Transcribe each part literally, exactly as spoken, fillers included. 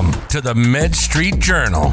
Welcome to the Med Street Journal.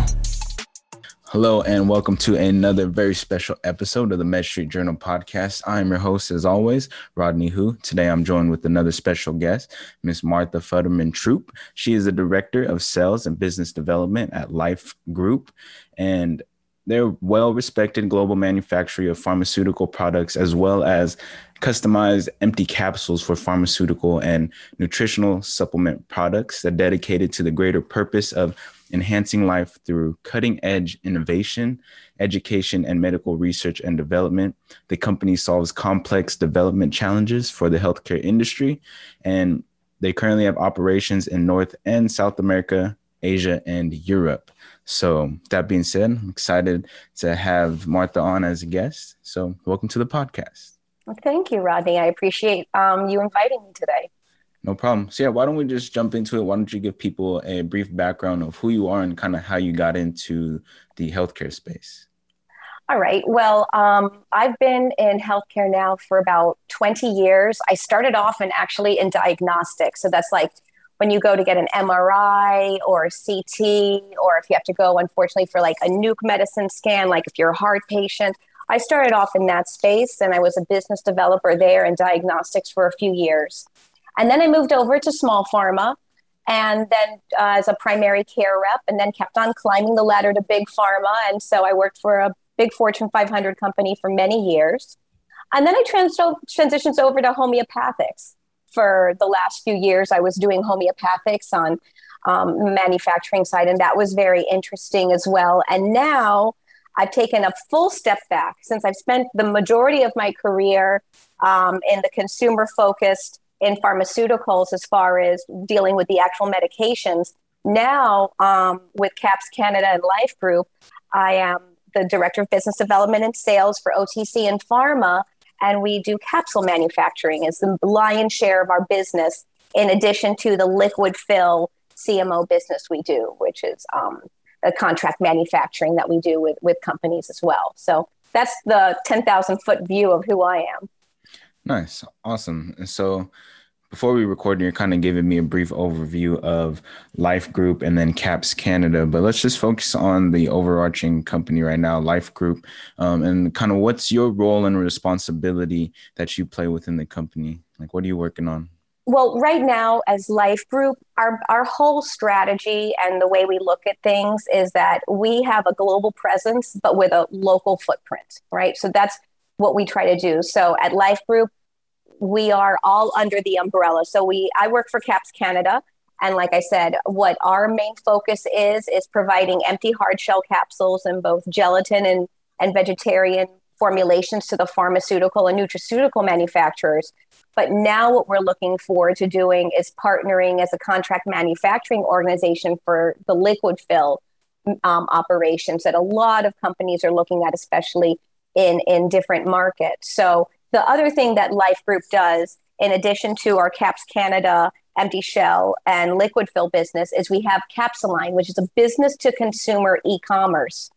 Hello and welcome to another very special episode of the Med Street Journal podcast. I'm your host, as always, Rodney Hu. Today I'm joined with another special guest, Miz Martha Futterman Troop. She is the Director of Sales and Business Development at Life Group, and they're a well-respected global manufacturer of pharmaceutical products as well as customized empty capsules for pharmaceutical and nutritional supplement products that are dedicated to the greater purpose of enhancing life through cutting-edge innovation, education, and medical research and development. The company solves complex development challenges for the healthcare industry, and they currently have operations in North and South America, Asia, and Europe. So that being said, I'm excited to have Martha on as a guest. So welcome to the podcast. Well, thank you, Rodney. I appreciate um, you inviting me today. No problem. So yeah, why don't we just jump into it? Why don't you give people a brief background of who you are and kind of how you got into the healthcare space? All right. Well, um, I've been in healthcare now for about twenty years. I started off in actually in diagnostics. So that's like when you go to get an M R I or a C T, or if you have to go, unfortunately, for like a nuke medicine scan, like if you're a heart patient. I started off in that space and I was a business developer there in diagnostics for a few years. And then I moved over to small pharma and then uh, as a primary care rep, and then kept on climbing the ladder to big pharma. And so I worked for a big Fortune five hundred company for many years. And then I trans- transitioned over to homeopathics. For the last few years, I was doing homeopathics on um, manufacturing side, and that was very interesting as well. And now I've taken a full step back since I've spent the majority of my career um, in the consumer-focused in pharmaceuticals as far as dealing with the actual medications. Now um, with CAPS Canada and Life Group, I am the Director of Business Development and Sales for O T C and Pharma, and we do capsule manufacturing as the lion's share of our business, in addition to the liquid fill C M O business we do, which is um, a contract manufacturing that we do with, with companies as well. So that's the ten thousand foot view of who I am. Nice. Awesome. So before we record, you're kind of giving me a brief overview of Life Group and then CAPS Canada, but let's just focus on the overarching company right now, Life Group, um, and kind of what's your role and responsibility that you play within the company? Like, what are you working on? Well, right now as Life Group, our, our whole strategy and the way we look at things is that we have a global presence, but with a local footprint, right? So that's what we try to do. So at Life Group, we are all under the umbrella. So we, I work for CAPS Canada. And like I said, what our main focus is, is providing empty hard shell capsules in both gelatin and, and vegetarian formulations to the pharmaceutical and nutraceutical manufacturers. But now what we're looking forward to doing is partnering as a contract manufacturing organization for the liquid fill um, operations that a lot of companies are looking at, especially in, in different markets. So the other thing that Life Group does, in addition to our CAPS Canada empty shell and liquid fill business, is we have Capsuline, which is a business to consumer e-commerce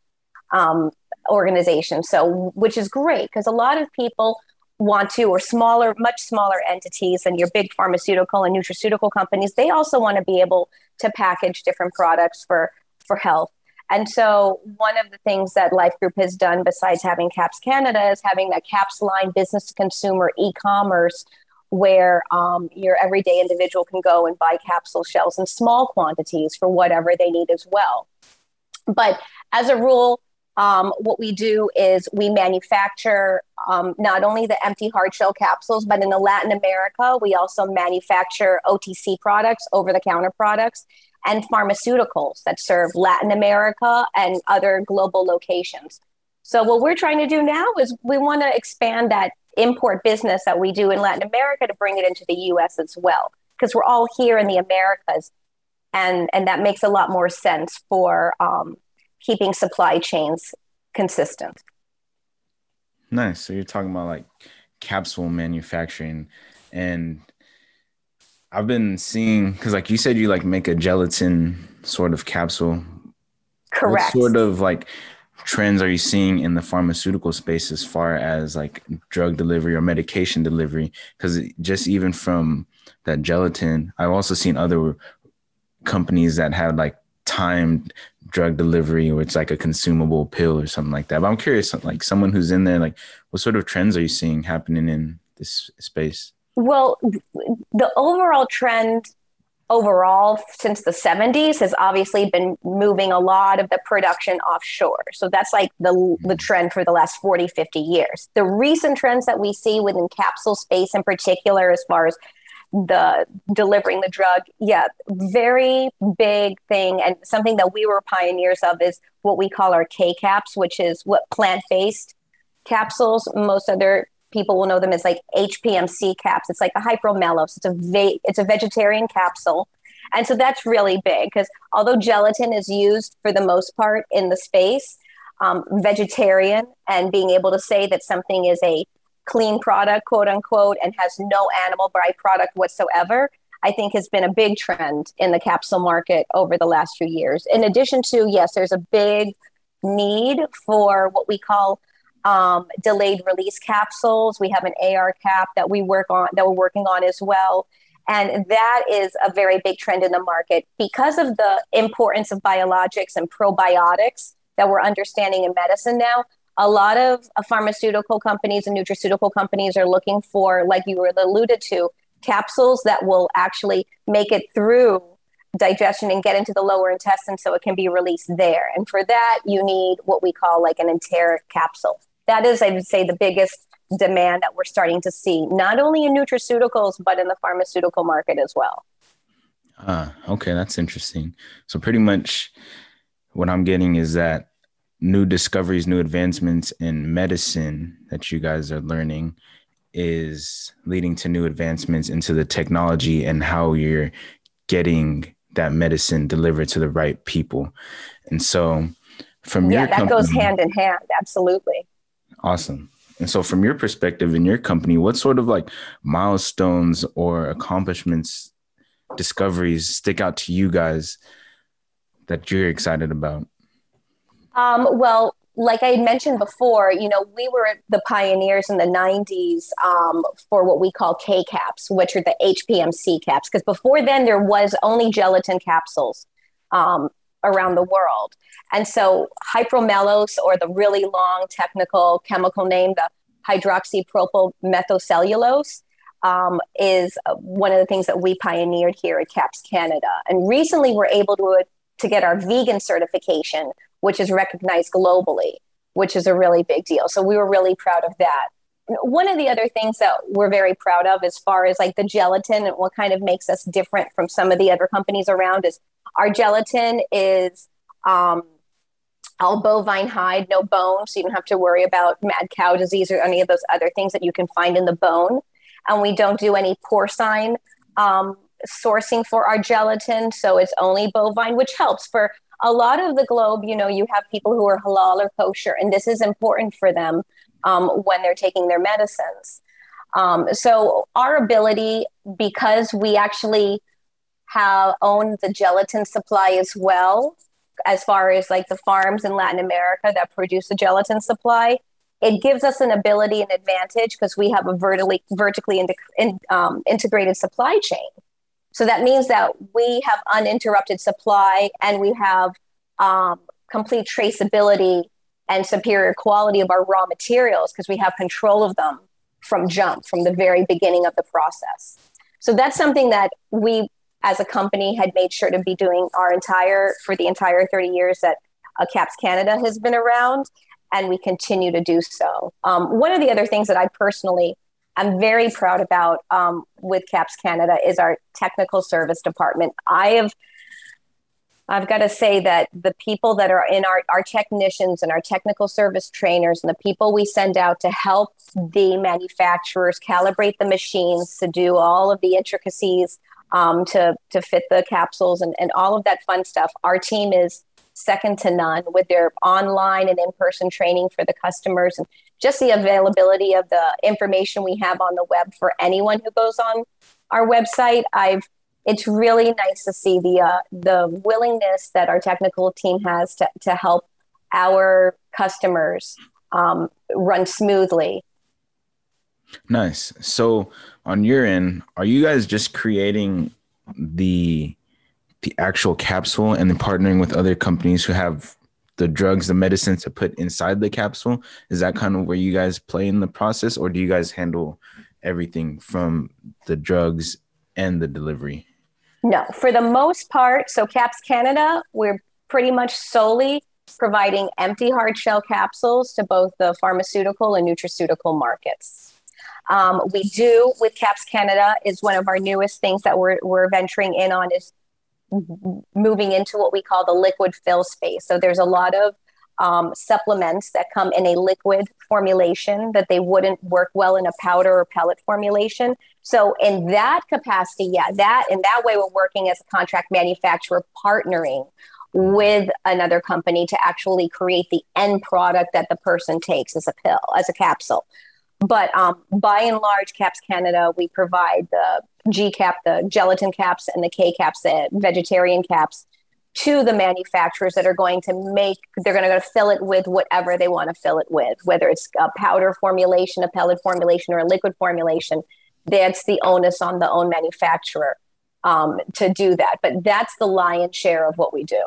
um, organization. So, which is great because a lot of people want to, or smaller, much smaller entities than your big pharmaceutical and nutraceutical companies, they also want to be able to package different products for, for health. And so one of the things that Life Group has done besides having CAPS Canada is having that Capsuline business to consumer e-commerce where um, your everyday individual can go and buy capsule shells in small quantities for whatever they need as well. But as a rule, um, what we do is we manufacture um, not only the empty hard shell capsules, but in Latin America, we also manufacture O T C products, over-the-counter products, and pharmaceuticals that serve Latin America and other global locations. So what we're trying to do now is we want to expand that import business that we do in Latin America to bring it into the U S as well, because we're all here in the Americas. And, and that makes a lot more sense for um, keeping supply chains consistent. Nice. So you're talking about like capsule manufacturing, and I've been seeing, because like you said, you like make a gelatin sort of capsule. Correct. What sort of like trends are you seeing in the pharmaceutical space as far as like drug delivery or medication delivery? Because just even from that gelatin, I've also seen other companies that had like timed drug delivery, or it's like a consumable pill or something like that. But I'm curious, like someone who's in there, like what sort of trends are you seeing happening in this space? Well, the overall trend overall since the seventies has obviously been moving a lot of the production offshore. So that's like the, mm-hmm. the trend for the last forty, fifty years. The recent trends that we see within capsule space in particular, as far as the delivering the drug, yeah, very big thing. And something that we were pioneers of is what we call our K-caps, which is what plant-based capsules. Most other people will know them as like H P M C caps. It's like a hypromellose. It's a ve- it's a vegetarian capsule. And so that's really big because although gelatin is used for the most part in the space, um, vegetarian and being able to say that something is a clean product, quote unquote, and has no animal byproduct whatsoever, I think has been a big trend in the capsule market over the last few years. In addition to, yes, there's a big need for what we call um, delayed release capsules. We have an A R cap that we work on, that we're working on as well. And that is a very big trend in the market because of the importance of biologics and probiotics that we're understanding in medicine now. A lot of pharmaceutical companies and nutraceutical companies are looking for, like you alluded to, capsules that will actually make it through digestion and get into the lower intestine so it can be released there. And for that, you need what we call like an enteric capsule. That is, I would say, the biggest demand that we're starting to see, not only in nutraceuticals, but in the pharmaceutical market as well. Ah, okay, that's interesting. So pretty much what I'm getting is that new discoveries, new advancements in medicine that you guys are learning is leading to new advancements into the technology and how you're getting that medicine delivered to the right people. And so from yeah, your company, that goes hand in hand. Absolutely. Awesome. And so from your perspective in your company, what sort of like milestones or accomplishments, discoveries stick out to you guys that you're excited about? Um, well, like I mentioned before, you know, we were the pioneers in the nineties um, for what we call K-caps, which are the H P M C caps, because before then there was only gelatin capsules um, around the world. And so hypromellose, or the really long technical chemical name, the hydroxypropyl methylcellulose, um, is one of the things that we pioneered here at CAPS Canada. And recently we're able to, to get our vegan certification, which is recognized globally, which is a really big deal. So we were really proud of that. One of the other things that we're very proud of as far as like the gelatin and what kind of makes us different from some of the other companies around is our gelatin is um, all bovine hide, no bone. So you don't have to worry about mad cow disease or any of those other things that you can find in the bone. And we don't do any porcine um, sourcing for our gelatin. So it's only bovine, which helps for a lot of the globe. You know, you have people who are halal or kosher, and this is important for them um, when they're taking their medicines. Um, so our ability, because we actually have owned the gelatin supply as well, as far as like the farms in Latin America that produce the gelatin supply, it gives us an ability and advantage because we have a vertically, vertically in, in, um, integrated supply chain. So that means that we have uninterrupted supply and we have um, complete traceability and superior quality of our raw materials because we have control of them from jump, from the very beginning of the process. So that's something that we as a company had made sure to be doing our entire, for the entire thirty years that uh, CAPS Canada has been around, and we continue to do so. Um, one of the other things that I personally I'm very proud about um, with CAPS Canada is our technical service department. I have, I've got to say that the people that are in our, our technicians and our technical service trainers and the people we send out to help the manufacturers calibrate the machines to do all of the intricacies um, to, to fit the capsules and, and all of that fun stuff. Our team is second to none with their online and in-person training for the customers and just the availability of the information we have on the web for anyone who goes on our website. I've, it's really nice to see the, uh, the willingness that our technical team has to, to help our customers um, run smoothly. Nice. So on your end, are you guys just creating the the actual capsule and then partnering with other companies who have the drugs, the medicines to put inside the capsule? Is that kind of where you guys play in the process, or do you guys handle everything from the drugs and the delivery? No, for the most part. So CAPS Canada, we're pretty much solely providing empty hard shell capsules to both the pharmaceutical and nutraceutical markets. Um, we do with CAPS Canada is one of our newest things that we're, we're venturing in on is moving into what we call the liquid fill space. So there's a lot of um, supplements that come in a liquid formulation that they wouldn't work well in a powder or pellet formulation. So in that capacity, yeah, that in that way, we're working as a contract manufacturer, partnering with another company to actually create the end product that the person takes as a pill, as a capsule. But um, by and large, CAPS Canada, we provide the G-cap, the gelatin caps, and the K-caps, the vegetarian caps, to the manufacturers that are going to make, they're going to fill it with whatever they want to fill it with, whether it's a powder formulation, a pellet formulation, or a liquid formulation. That's the onus on the own manufacturer um, to do that. But that's the lion's share of what we do.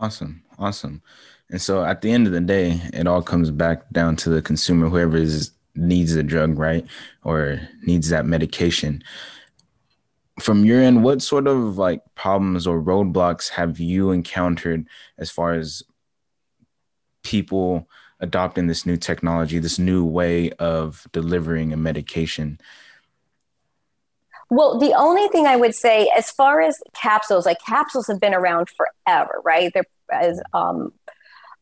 Awesome. Awesome. And so at the end of the day, it all comes back down to the consumer, whoever is needs the drug, right? Or needs that medication. From your end, what sort of like problems or roadblocks have you encountered as far as people adopting this new technology, this new way of delivering a medication? Well, the only thing I would say as far as capsules, like capsules have been around forever, right? They're as um,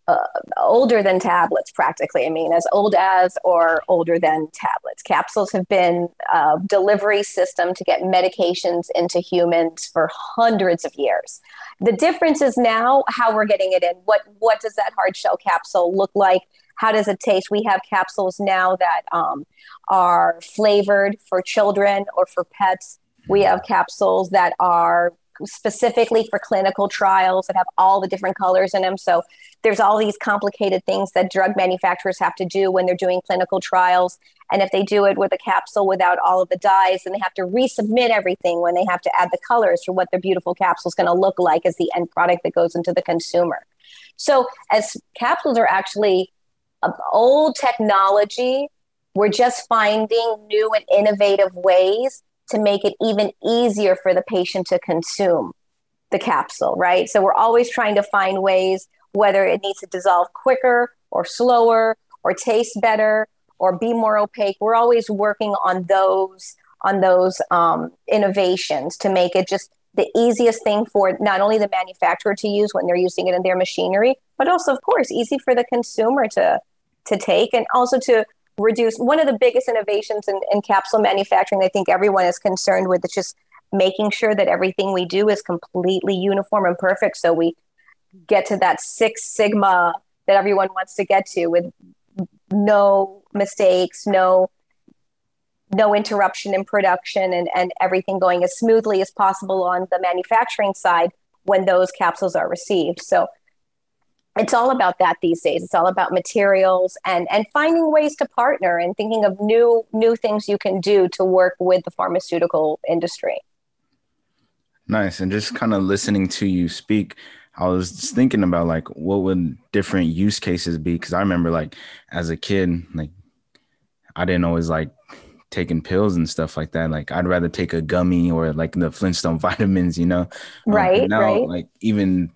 Uh, older than tablets, practically. I mean, as old as or older than tablets. Capsules have been a delivery system to get medications into humans for hundreds of years. The difference is now how we're getting it in. What what does that hard shell capsule look like? How does it taste? We have capsules now that um, are flavored for children or for pets. We have capsules that are specifically for clinical trials that have all the different colors in them. So there's all these complicated things that drug manufacturers have to do when they're doing clinical trials. And if they do it with a capsule without all of the dyes, then they have to resubmit everything when they have to add the colors for what their beautiful capsule is going to look like as the end product that goes into the consumer. So as capsules are actually old technology, we're just finding new and innovative ways to make it even easier for the patient to consume the capsule, right? So we're always trying to find ways, whether it needs to dissolve quicker or slower or taste better or be more opaque. We're always working on those on those um, innovations to make it just the easiest thing for not only the manufacturer to use when they're using it in their machinery, but also, of course, easy for the consumer to, to take, and also to reduce. One of the biggest innovations in, in capsule manufacturing, I think everyone is concerned with, is just making sure that everything we do is completely uniform and perfect. So we get to that Six Sigma that everyone wants to get to with no mistakes, no, no interruption in production, and, and everything going as smoothly as possible on the manufacturing side when those capsules are received. So it's all about that these days. It's all about materials and, and finding ways to partner and thinking of new new things you can do to work with the pharmaceutical industry. Nice. And just kind of listening to you speak, I was just thinking about like, what would different use cases be? Because I remember like as a kid, like I didn't always like taking pills and stuff like that. Like I'd rather take a gummy or like the Flintstone vitamins, you know? Right. Um, now, right. Like even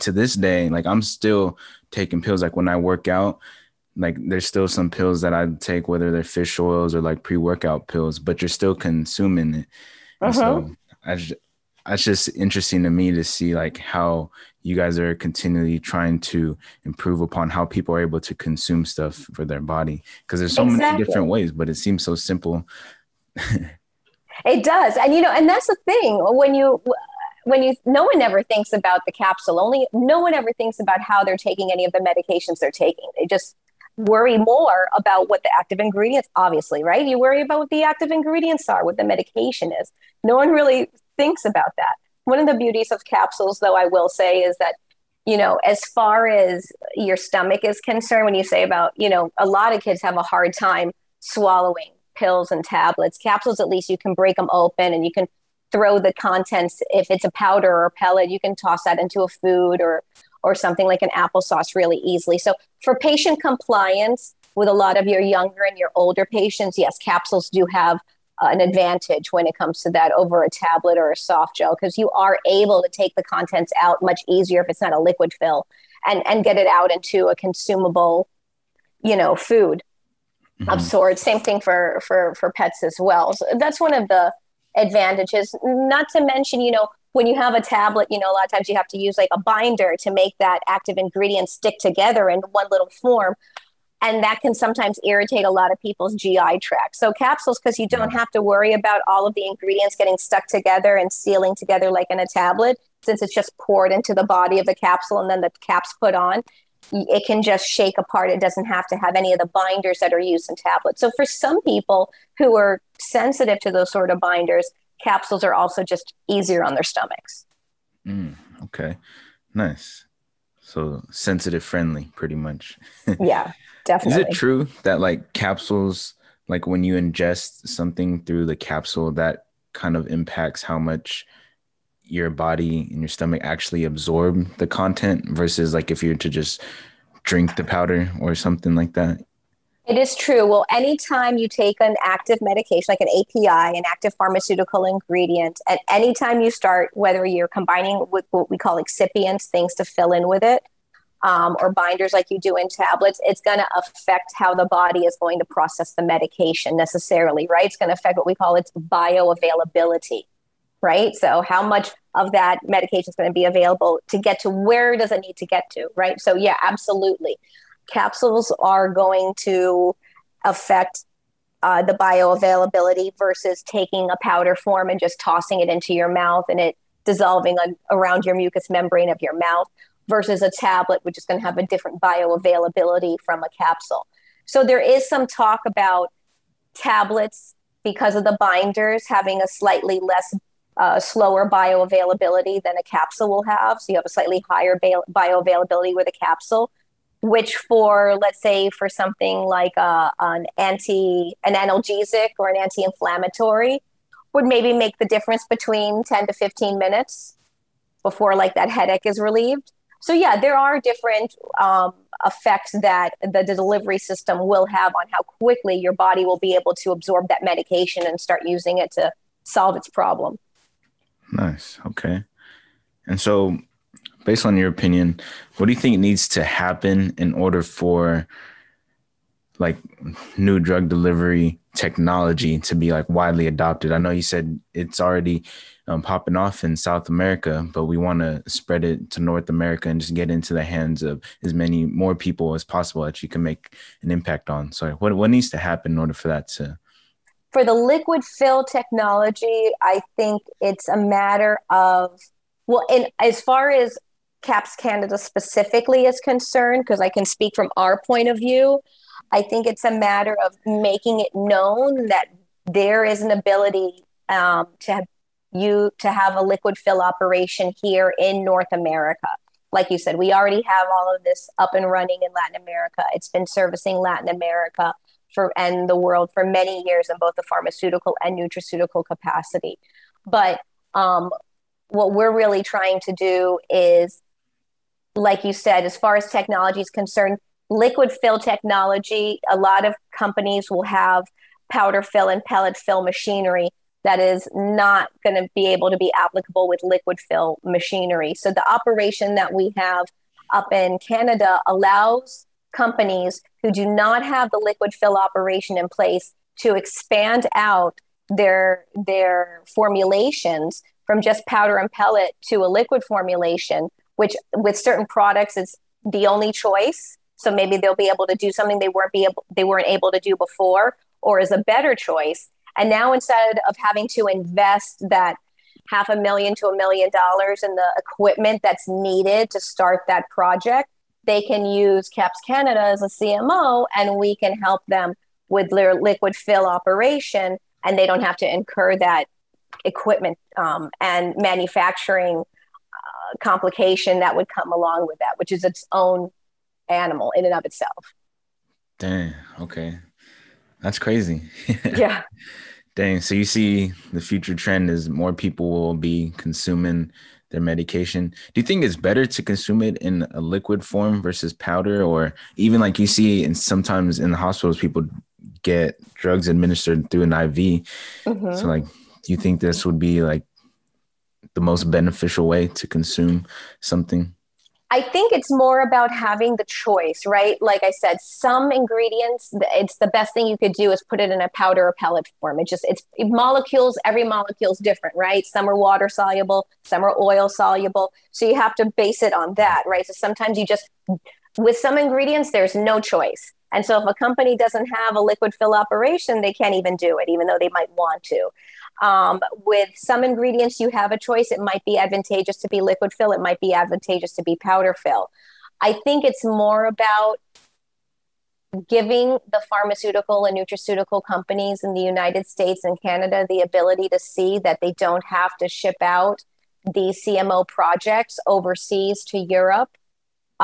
to this day, like I'm still taking pills. Like when I work out, like there's still some pills that I take, whether they're fish oils or like pre-workout pills, but you're still consuming it. Uh-huh. So I just, it's just interesting to me to see like how you guys are continually trying to improve upon how people are able to consume stuff for their body. Cause there's so exactly. many different ways, but it seems so simple. It does. And, you know, and that's the thing when you, When you, no one ever thinks about the capsule. Only no one ever thinks about how they're taking any of the medications they're taking. They just worry more about what the active ingredients, obviously, right? You worry about what the active ingredients are, what the medication is. No one really thinks about that. One of the beauties of capsules, though, I will say, is that, you know, as far as your stomach is concerned, when you say about, you know, a lot of kids have a hard time swallowing pills and tablets. Capsules, at least you can break them open and you can throw the contents, if it's a powder or a pellet, you can toss that into a food or or something like an applesauce really easily. So for patient compliance with a lot of your younger and your older patients, yes, capsules do have uh, an advantage when it comes to that over a tablet or a soft gel, because you are able to take the contents out much easier if it's not a liquid fill and, and get it out into a consumable, you know, food mm-hmm. of sorts. Same thing for, for, for pets as well. So that's one of the advantages, not to mention, you know, when you have a tablet, you know, a lot of times you have to use like a binder to make that active ingredient stick together in one little form. And that can sometimes irritate a lot of people's G I tract. So capsules, because you don't have to worry about all of the ingredients getting stuck together and sealing together like in a tablet, since it's just poured into the body of the capsule and then the cap's put on, it can just shake apart. It doesn't have to have any of the binders that are used in tablets. So for some people who are sensitive to those sort of binders, capsules are also just easier on their stomachs. Mm, okay, nice. So sensitive friendly, pretty much. Yeah, definitely. Is it true that like capsules, like when you ingest something through the capsule, that kind of impacts how much your body and your stomach actually absorb the content versus like if you were to just drink the powder or something like that? It is true. Well, anytime you take an active medication, like an A P I, an active pharmaceutical ingredient, at any time you start, whether you're combining with what we call excipients, things to fill in with it, um, or binders like you do in tablets, it's going to affect how the body is going to process the medication necessarily, right? It's going to affect what we call its bioavailability, right? So how much of that medication is going to be available to get to where does it need to get to, right? So yeah, absolutely. Capsules are going to affect uh, the bioavailability versus taking a powder form and just tossing it into your mouth and it dissolving on, around your mucous membrane of your mouth versus a tablet, which is going to have a different bioavailability from a capsule. So there is some talk about tablets, because of the binders, having a slightly less Uh, slower bioavailability than a capsule will have. So you have a slightly higher bio- bioavailability with a capsule, which for, let's say, for something like uh, an anti, an analgesic or an anti-inflammatory would maybe make the difference between ten to fifteen minutes before like that headache is relieved. So yeah, there are different um, effects that the delivery system will have on how quickly your body will be able to absorb that medication and start using it to solve its problem. Nice. Okay. And so based on your opinion, what do you think needs to happen in order for like new drug delivery technology to be like widely adopted? I know you said it's already um, popping off in South America, but we want to spread it to North America and just get into the hands of as many more people as possible that you can make an impact on. So what, what needs to happen in order for that to For the liquid fill technology, I think it's a matter of, well, in, as far as CAPS Canada specifically is concerned, because I can speak from our point of view, I think it's a matter of making it known that there is an ability um, to have you to have a liquid fill operation here in North America. Like you said, we already have all of this up and running in Latin America. It's been servicing Latin America for and the world for many years in both the pharmaceutical and nutraceutical capacity. But um, what we're really trying to do is, like you said, as far as technology is concerned, liquid fill technology, a lot of companies will have powder fill and pellet fill machinery that is not going to be able to be applicable with liquid fill machinery. So the operation that we have up in Canada allows companies who do not have the liquid fill operation in place to expand out their their formulations from just powder and pellet to a liquid formulation, which with certain products is the only choice. So maybe they'll be able to do something they weren't be able they weren't able to do before, or is a better choice. And now instead of having to invest that half a million to a million dollars in the equipment that's needed to start that project, they can use CAPS Canada as a C M O, and we can help them with their liquid fill operation, and they don't have to incur that equipment um, and manufacturing uh, complication that would come along with that, which is its own animal in and of itself. Dang. Okay. That's crazy. Yeah. Dang. So you see the future trend is more people will be consuming their medication. Do you think it's better to consume it in a liquid form versus powder, or even like you see, and sometimes in the hospitals, people get drugs administered through an I V. Mm-hmm. So like, do you think this would be like the most beneficial way to consume something? I think it's more about having the choice, right? Like I said, some ingredients, it's the best thing you could do is put it in a powder or pellet form. It just, it's it molecules, every molecule is different, right? Some are water soluble, some are oil soluble. So you have to base it on that, right? So sometimes you just, with some ingredients, there's no choice. And so if a company doesn't have a liquid fill operation, they can't even do it, even though they might want to. Um, with some ingredients, you have a choice. It might be advantageous to be liquid fill. It might be advantageous to be powder fill. I think it's more about giving the pharmaceutical and nutraceutical companies in the United States and Canada the ability to see that they don't have to ship out these C M O projects overseas to Europe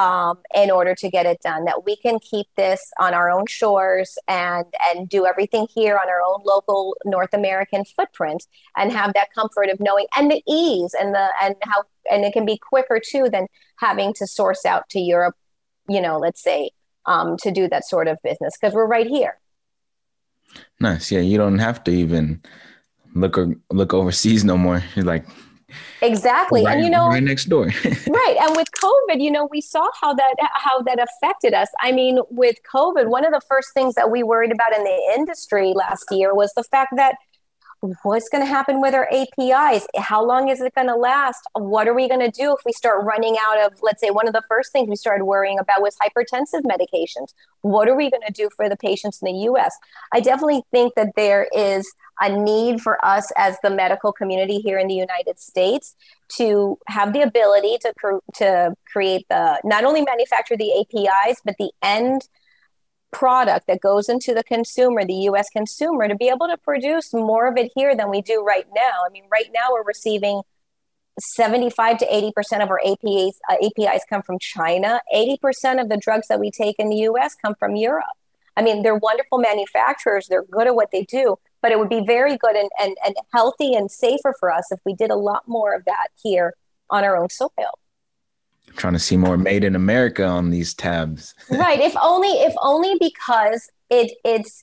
Um, in order to get it done, that we can keep this on our own shores and and do everything here on our own local North American footprint, and have that comfort of knowing and the ease and the and how and it can be quicker too than having to source out to Europe, you know, let's say um, to do that sort of business, because we're right here. Nice, yeah. You don't have to even look or look overseas no more. You're like. Exactly. Right, and you know, right next door. Right. And with COVID, you know, we saw how that, how that affected us. I mean, with COVID, one of the first things that we worried about in the industry last year was the fact that what's going to happen with our A P Is? How long is it going to last? What are we going to do if we start running out of, let's say, one of the first things we started worrying about was hypertensive medications. What are we going to do for the patients in the U S? I definitely think that there is a need for us as the medical community here in the United States to have the ability to, cr- to create the, not only manufacture the A P Is, but the end product that goes into the consumer, the U S consumer, to be able to produce more of it here than we do right now. I mean, right now we're receiving seventy-five to eighty percent of our A P Is, uh, A P Is come from China. eighty percent of the drugs that we take in the U S come from Europe. I mean, they're wonderful manufacturers. They're good at what they do, but it would be very good and, and, and healthy and safer for us if we did a lot more of that here on our own soil. I'm trying to see more made in America on these tabs. Right. If only, if only because it it's,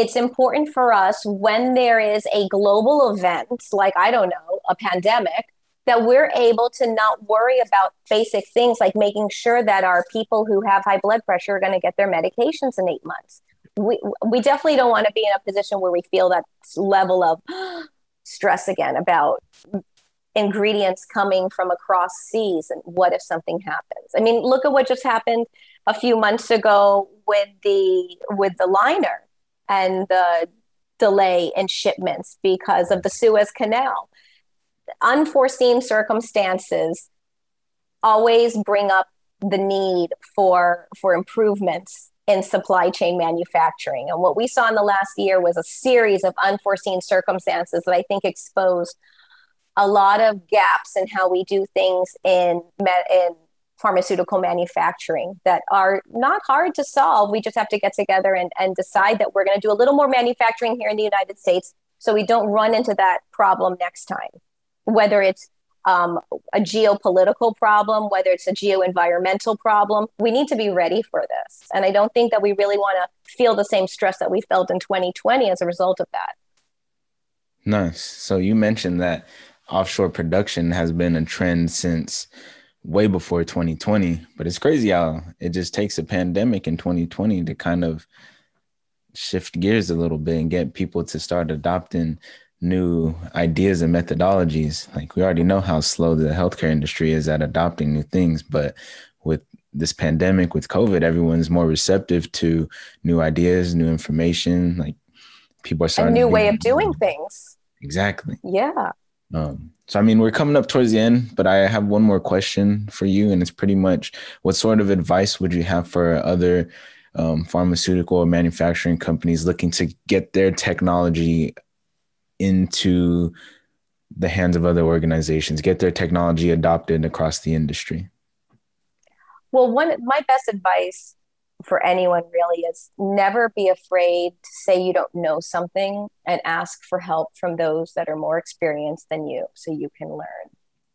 it's important for us when there is a global event, like, I don't know, a pandemic, that we're able to not worry about basic things like making sure that our people who have high blood pressure are going to get their medications in eight months. We, we definitely don't want to be in a position where we feel that level of stress again about ingredients coming from across seas and what if something happens. I mean, look at what just happened a few months ago with the with the liner and the delay in shipments because of the Suez Canal. Unforeseen circumstances always bring up the need for for improvements in supply chain manufacturing. And what we saw in the last year was a series of unforeseen circumstances that I think exposed a lot of gaps in how we do things in in pharmaceutical manufacturing that are not hard to solve. We just have to get together and, and decide that we're going to do a little more manufacturing here in the United States so we don't run into that problem next time, whether it's um, a geopolitical problem, whether it's a geo-environmental problem. We need to be ready for this. And I don't think that we really want to feel the same stress that we felt in twenty twenty as a result of that. Nice. So you mentioned that offshore production has been a trend since way before twenty twenty, but it's crazy how it just takes a pandemic in twenty twenty to kind of shift gears a little bit and get people to start adopting new ideas and methodologies. Like, we already know how slow the healthcare industry is at adopting new things, but with this pandemic, with COVID, everyone's more receptive to new ideas, new information. Like, people are starting a new way of doing things. Exactly. Yeah. Um, so, I mean, we're coming up towards the end, but I have one more question for you, and it's pretty much, what sort of advice would you have for other um, pharmaceutical or manufacturing companies looking to get their technology into the hands of other organizations, get their technology adopted across the industry? Well, one, my best advice for anyone really is never be afraid to say you don't know something and ask for help from those that are more experienced than you so you can learn.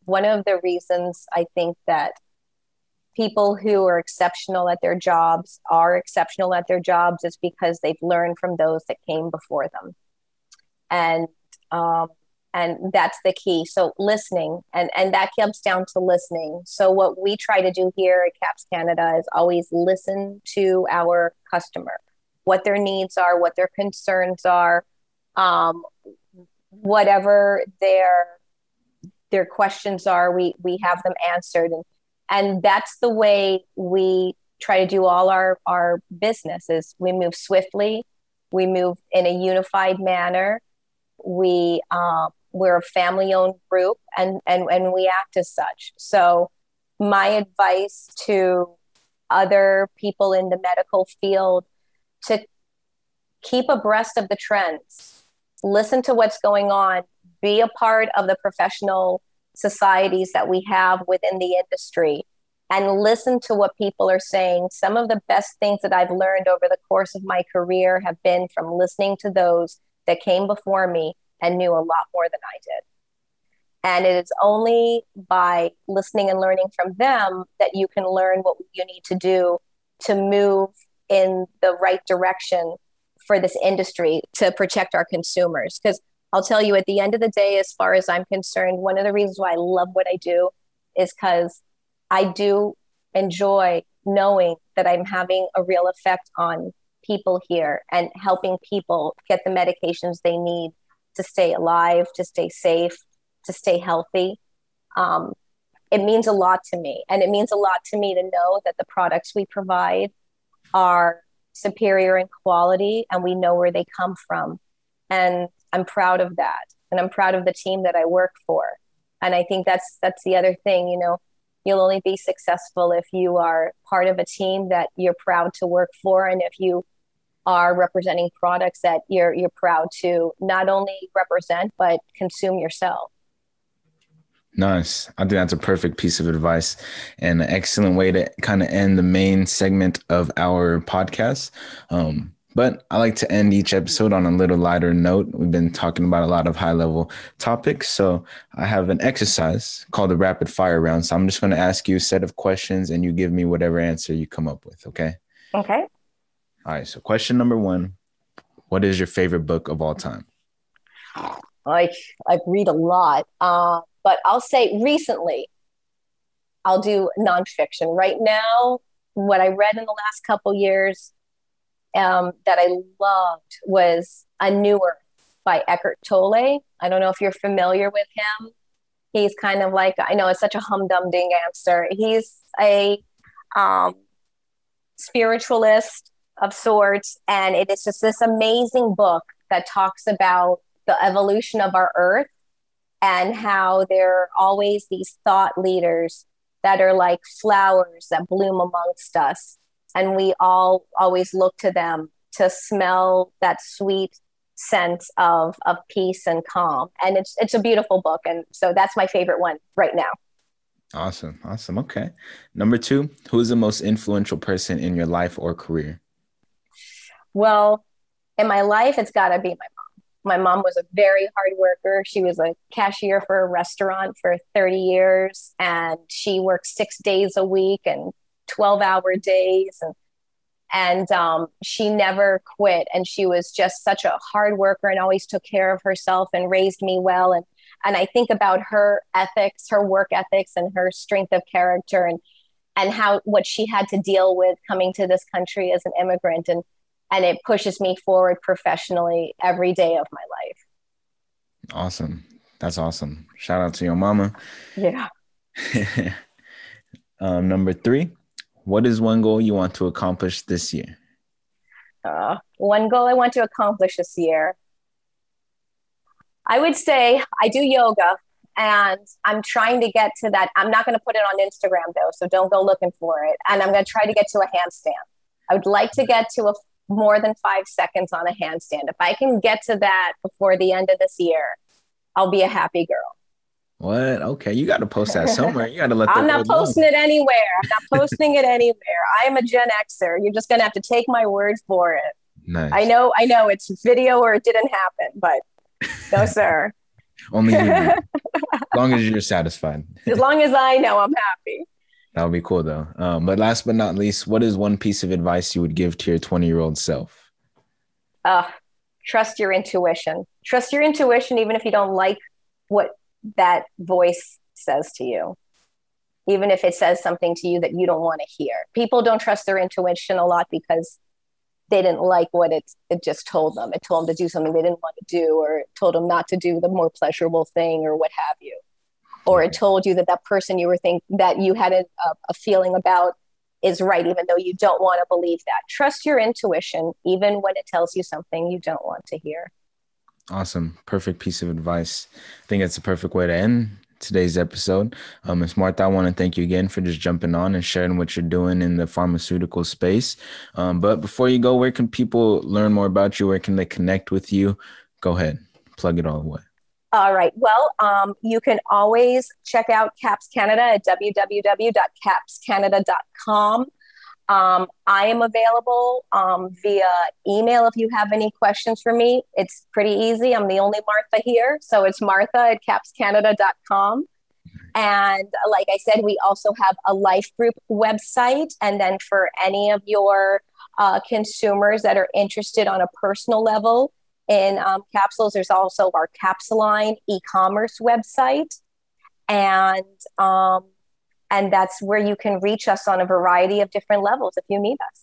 One of the reasons I think that people who are exceptional at their jobs are exceptional at their jobs is because they've learned from those that came before them. And um, and that's the key. So listening, and, and that comes down to listening. So what we try to do here at CAPS Canada is always listen to our customer, what their needs are, what their concerns are, um, whatever their their questions are, we we have them answered. And and that's the way we try to do all our, our business is we move swiftly, we move in a unified manner, we um, we're a family-owned group, and, and, and we act as such. So my advice to other people in the medical field to keep abreast of the trends, listen to what's going on, be a part of the professional societies that we have within the industry, and listen to what people are saying. Some of the best things that I've learned over the course of my career have been from listening to those that came before me and knew a lot more than I did. And it is only by listening and learning from them that you can learn what you need to do to move in the right direction for this industry to protect our consumers. Because I'll tell you, at the end of the day, as far as I'm concerned, one of the reasons why I love what I do is because I do enjoy knowing that I'm having a real effect on people here and helping people get the medications they need to stay alive, to stay safe, to stay healthy. Um, it means a lot to me. And it means a lot to me to know that the products we provide are superior in quality and we know where they come from. And I'm proud of that. And I'm proud of the team that I work for. And I think that's that's the other thing, you know, you'll only be successful if you are part of a team that you're proud to work for. And if you are representing products that you're you're proud to not only represent, but consume yourself. Nice. I think that's a perfect piece of advice and an excellent way to kind of end the main segment of our podcast. Um, But I like to end each episode on a little lighter note. We've been talking about a lot of high-level topics. So I have an exercise called the rapid fire round. So I'm just going to ask you a set of questions and you give me whatever answer you come up with, okay? Okay. All right. So question number one, what is your favorite book of all time? I, I read a lot, uh, but I'll say recently I'll do nonfiction. Right now, what I read in the last couple years Um, that I loved was A New Earth by Eckhart Tolle. I don't know if you're familiar with him. He's kind of like, I know it's such a humdum-ding answer. He's a um, spiritualist of sorts. And it is just this amazing book that talks about the evolution of our earth and how there are always these thought leaders that are like flowers that bloom amongst us. And we all always look to them to smell that sweet sense of, of peace and calm. And it's it's a beautiful book. And so that's my favorite one right now. Awesome. Awesome. Okay. Number two, who is the most influential person in your life or career? Well, in my life, it's got to be my mom. My mom was a very hard worker. She was a cashier for a restaurant for thirty years. And she worked six days a week and twelve hour days. And, and um, she never quit. And she was just such a hard worker and always took care of herself and raised me well. And, and I think about her ethics, her work ethics and her strength of character and, and how, what she had to deal with coming to this country as an immigrant. And, and it pushes me forward professionally every day of my life. Awesome. That's awesome. Shout out to your mama. Yeah. um, number three. What is one goal you want to accomplish this year? Uh, one goal I want to accomplish this year. I would say I do yoga and I'm trying to get to that. I'm not going to put it on Instagram though, so don't go looking for it. And I'm going to try to get to a handstand. I would like to get to a more than five seconds on a handstand. If I can get to that before the end of this year, I'll be a happy girl. What? Okay, you got to post that somewhere. You got to let. I'm not posting it anywhere. I'm not posting it anywhere. I'm a Gen Xer. You're just gonna have to take my word for it. Nice. I know. I know it's video or it didn't happen, but no, sir. Only you. As long as you're satisfied. As long as I know, I'm happy. That would be cool, though. Um, but last but not least, what is one piece of advice you would give to your twenty-year-old self? Uh, trust your intuition. Trust your intuition, even if you don't like what that voice says to you, even if it says something to you that you don't want to hear. People don't trust their intuition a lot because they didn't like what it, it just told them. It told them to do something they didn't want to do, or it told them not to do the more pleasurable thing, or what have you. Or it told you that that person you were think that you had a, a feeling about is right, even though you don't want to believe that. Trust your intuition, even when it tells you something you don't want to hear. Awesome. Perfect piece of advice. I think that's the perfect way to end today's episode. Um, Miz Martha, I want to thank you again for just jumping on and sharing what you're doing in the pharmaceutical space. Um, but before you go, where can people learn more about you? Where can they connect with you? Go ahead. Plug it all away. All right. Well, um, you can always check out CAPS Canada at w w w dot caps canada dot com. Um, I am available um, via email if you have any questions for me. It's pretty easy. I'm the only Martha here. So it's martha at caps canada dot com. And like I said, we also have a Life Group website. And then for any of your uh, consumers that are interested on a personal level in um, capsules, there's also our Capsuline e-commerce website. And um And that's where you can reach us on a variety of different levels if you need us.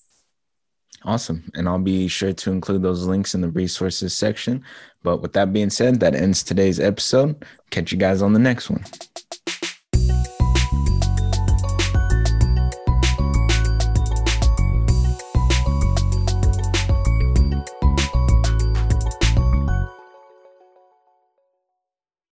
Awesome. And I'll be sure to include those links in the resources section. But with that being said, that ends today's episode. Catch you guys on the next one.